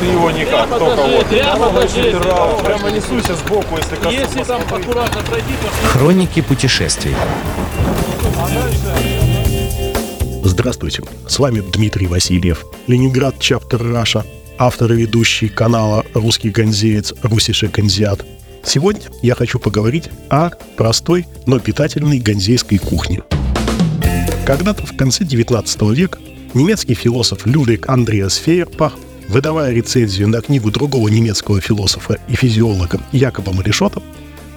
Ты его никак, прямо только вот. Прямо несуйся сбоку, если как-то. Если там аккуратно пройти, то... Хроники путешествий. Здравствуйте, с вами Дмитрий Васильев, Ленинград Чаптер Раша, автор и ведущий канала «Русский Ганзеец», «Русише Ганзиат». Сегодня я хочу поговорить о простой, но питательной ганзейской кухне. Когда-то в конце 19 века немецкий философ Людвиг Андреас Фейербах, выдавая рецензию на книгу другого немецкого философа и физиолога Якоба Молешотта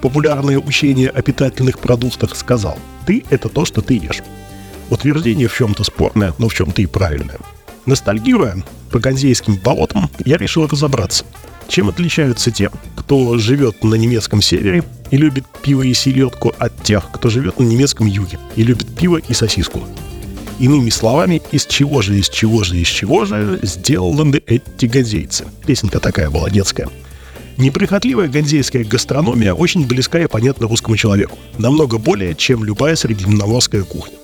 «Популярное учение о питательных продуктах», сказал: «Ты – это то, что ты ешь». Утверждение в чем-то спорное, но в чем-то и правильное. Ностальгируя по ганзейским болотам, я решил разобраться, чем отличаются те, кто живет на немецком севере и любит пиво и селедку, от тех, кто живет на немецком юге и любит пиво и сосиску. Иными словами, из чего же сделаны эти ганзейцы. Песенка такая была детская. Неприхотливая ганзейская гастрономия очень близка и понятна русскому человеку, намного более, чем любая средиземноморская кухня.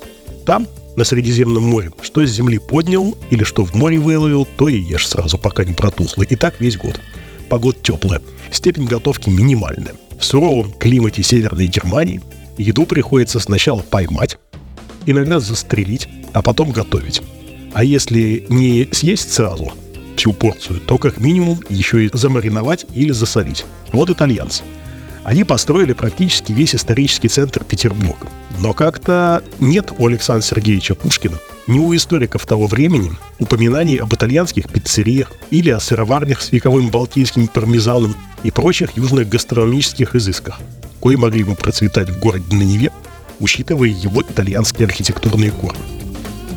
Там, на Средиземном море, что с земли поднял или что в море выловил, то и ешь сразу, пока не протухло. И так весь год. Погода теплая, степень готовки минимальная. В суровом климате Северной Германии еду приходится сначала поймать, иногда застрелить, а потом готовить. А если не съесть сразу всю порцию, то как минимум еще и замариновать или засолить. Вот итальянцы. Они построили практически весь исторический центр Петербурга. Но как-то нет у Александра Сергеевича Пушкина, ни у историков того времени, упоминаний об итальянских пиццериях или о сыроварнях с вековым балтийским пармезаном и прочих южных гастрономических изысках, кои могли бы процветать в городе на Неве, учитывая его итальянские архитектурные корни.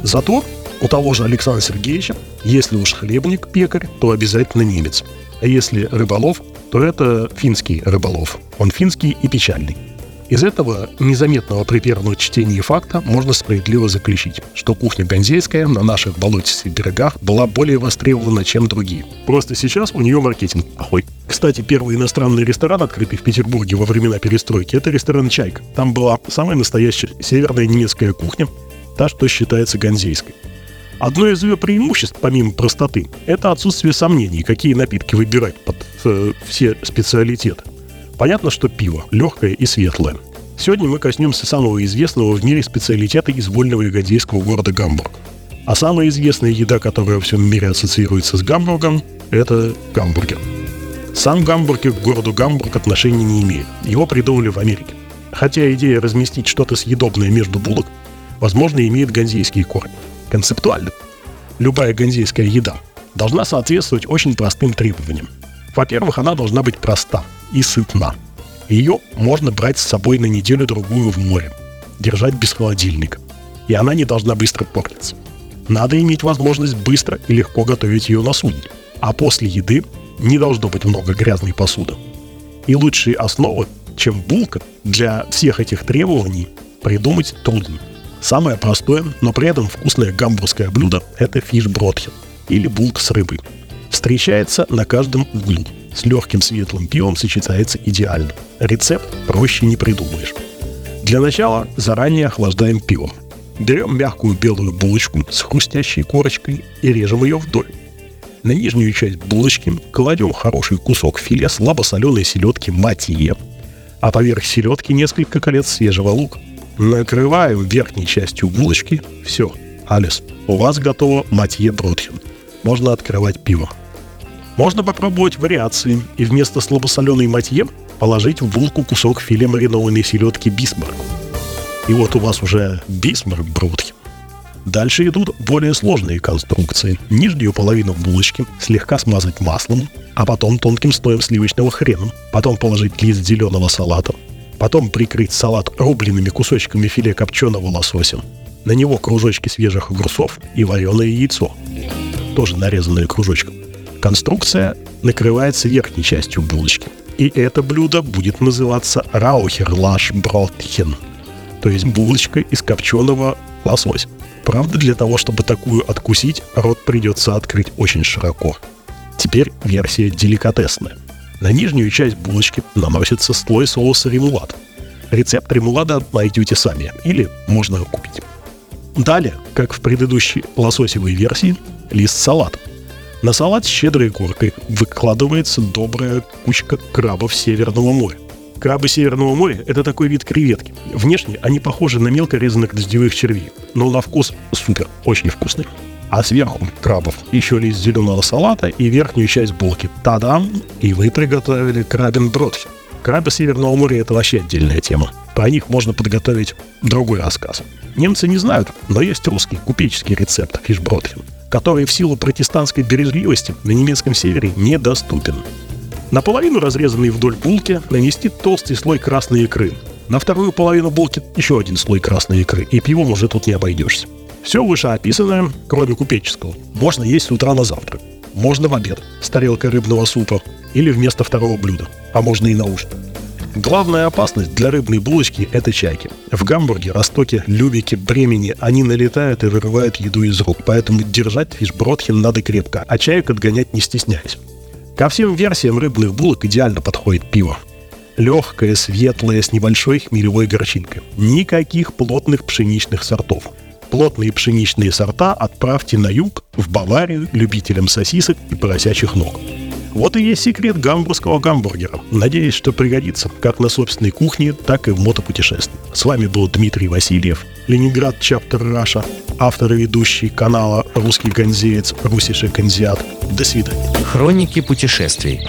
Зато у того же Александра Сергеевича, если уж хлебник-пекарь, то обязательно немец. А если рыболов, то это финский рыболов. Он финский и печальный. Из этого незаметного при первом чтении факта можно справедливо заключить, что кухня ганзейская на наших болотистых берегах была более востребована, чем другие. Просто сейчас у нее маркетинг плохой. Кстати, первый иностранный ресторан, открытый в Петербурге во времена перестройки, это ресторан «Чайка». Там была самая настоящая северная немецкая кухня, та, что считается ганзейской. Одно из ее преимуществ, помимо простоты, это отсутствие сомнений, какие напитки выбирать под все специалитеты. Понятно, что пиво легкое и светлое. Сегодня мы коснемся самого известного в мире специалитета из вольного и ганзейского города Гамбург. А самая известная еда, которая во всем мире ассоциируется с Гамбургом, это гамбургер. Сам гамбургер к городу Гамбург отношения не имеет. Его придумали в Америке. Хотя идея разместить что-то съедобное между булок, возможно, имеет ганзейские корни. Концептуально. Любая ганзейская еда должна соответствовать очень простым требованиям. Во-первых, она должна быть проста и сытна. Ее можно брать с собой на неделю-другую в море, держать без холодильника, и она не должна быстро портиться. Надо иметь возможность быстро и легко готовить ее на судне, а после еды не должно быть много грязной посуды. И лучшие основы, чем булка, для всех этих требований придумать трудно. Самое простое, но при этом вкусное гамбургское блюдо – это фишбродхин, или булка с рыбой. Встречается на каждом углу. С легким светлым пивом сочетается идеально. Рецепт проще не придумаешь. Для начала заранее охлаждаем пиво. Берем мягкую белую булочку с хрустящей корочкой и режем ее вдоль. На нижнюю часть булочки кладем хороший кусок филе слабосоленой селедки матье, а поверх селедки несколько колец свежего лука. Накрываем верхней частью булочки. Все, Алис, у вас готово матье Бродхен. Можно открывать пиво. Можно попробовать вариации и вместо слабосоленой матье положить в булку кусок филе маринованной селедки Бисмарк. И вот у вас уже Бисмарк Бродхен. Дальше идут более сложные конструкции. Нижнюю половину булочки слегка смазать маслом, а потом тонким слоем сливочного хрена. Потом положить лист зеленого салата. Потом прикрыть салат рубленными кусочками филе копченого лосося. На него кружочки свежих огурцов и вареное яйцо, тоже нарезанное кружочком. Конструкция накрывается верхней частью булочки. И это блюдо будет называться раухерлажбротхен, то есть булочка из копченого лосося. Правда, для того, чтобы такую откусить, рот придется открыть очень широко. Теперь версия деликатесная. На нижнюю часть булочки наносится слой соуса ремулада. Рецепт ремулада найдете сами, или можно купить. Далее, как в предыдущей лососевой версии, лист салата. На салат с щедрой горкой выкладывается добрая кучка крабов Северного моря. Крабы Северного моря – это такой вид креветки. Внешне они похожи на мелко резанных дождевых червей, но на вкус супер, очень вкусный. А сверху крабов еще лист зеленого салата и верхнюю часть булки. Та-дам! И вы приготовили крабен Бродхен. Крабы Северного моря – это вообще отдельная тема. Про них можно подготовить другой рассказ. Немцы не знают, но есть русский купеческий рецепт фишбродхин, который в силу протестантской бережливости на немецком севере недоступен. Наполовину разрезанные вдоль булки нанести толстый слой красной икры. На вторую половину булки еще один слой красной икры, и пивом уже тут не обойдешься. Все вышеописанное, кроме купеческого, можно есть с утра на завтрак. Можно в обед с тарелкой рыбного супа или вместо второго блюда, а можно и на ужин. Главная опасность для рыбной булочки – это чайки. В Гамбурге, Ростоке, Любеке, Бремени они налетают и вырывают еду из рук, поэтому держать фишбродхен надо крепко, а чаек отгонять не стесняясь. Ко всем версиям рыбных булок идеально подходит пиво. Легкое, светлое, с небольшой хмелевой горчинкой. Никаких плотных пшеничных сортов. Плотные пшеничные сорта отправьте на юг, в Баварию, любителям сосисок и поросячьих ног. Вот и есть секрет гамбургского гамбургера. Надеюсь, что пригодится как на собственной кухне, так и в мотопутешествии. С вами был Дмитрий Васильев, Ленинград Чаптер Раша, автор и ведущий канала «Русский Ганзеец», «Русише Ганзиат». До свидания. Хроники путешествий.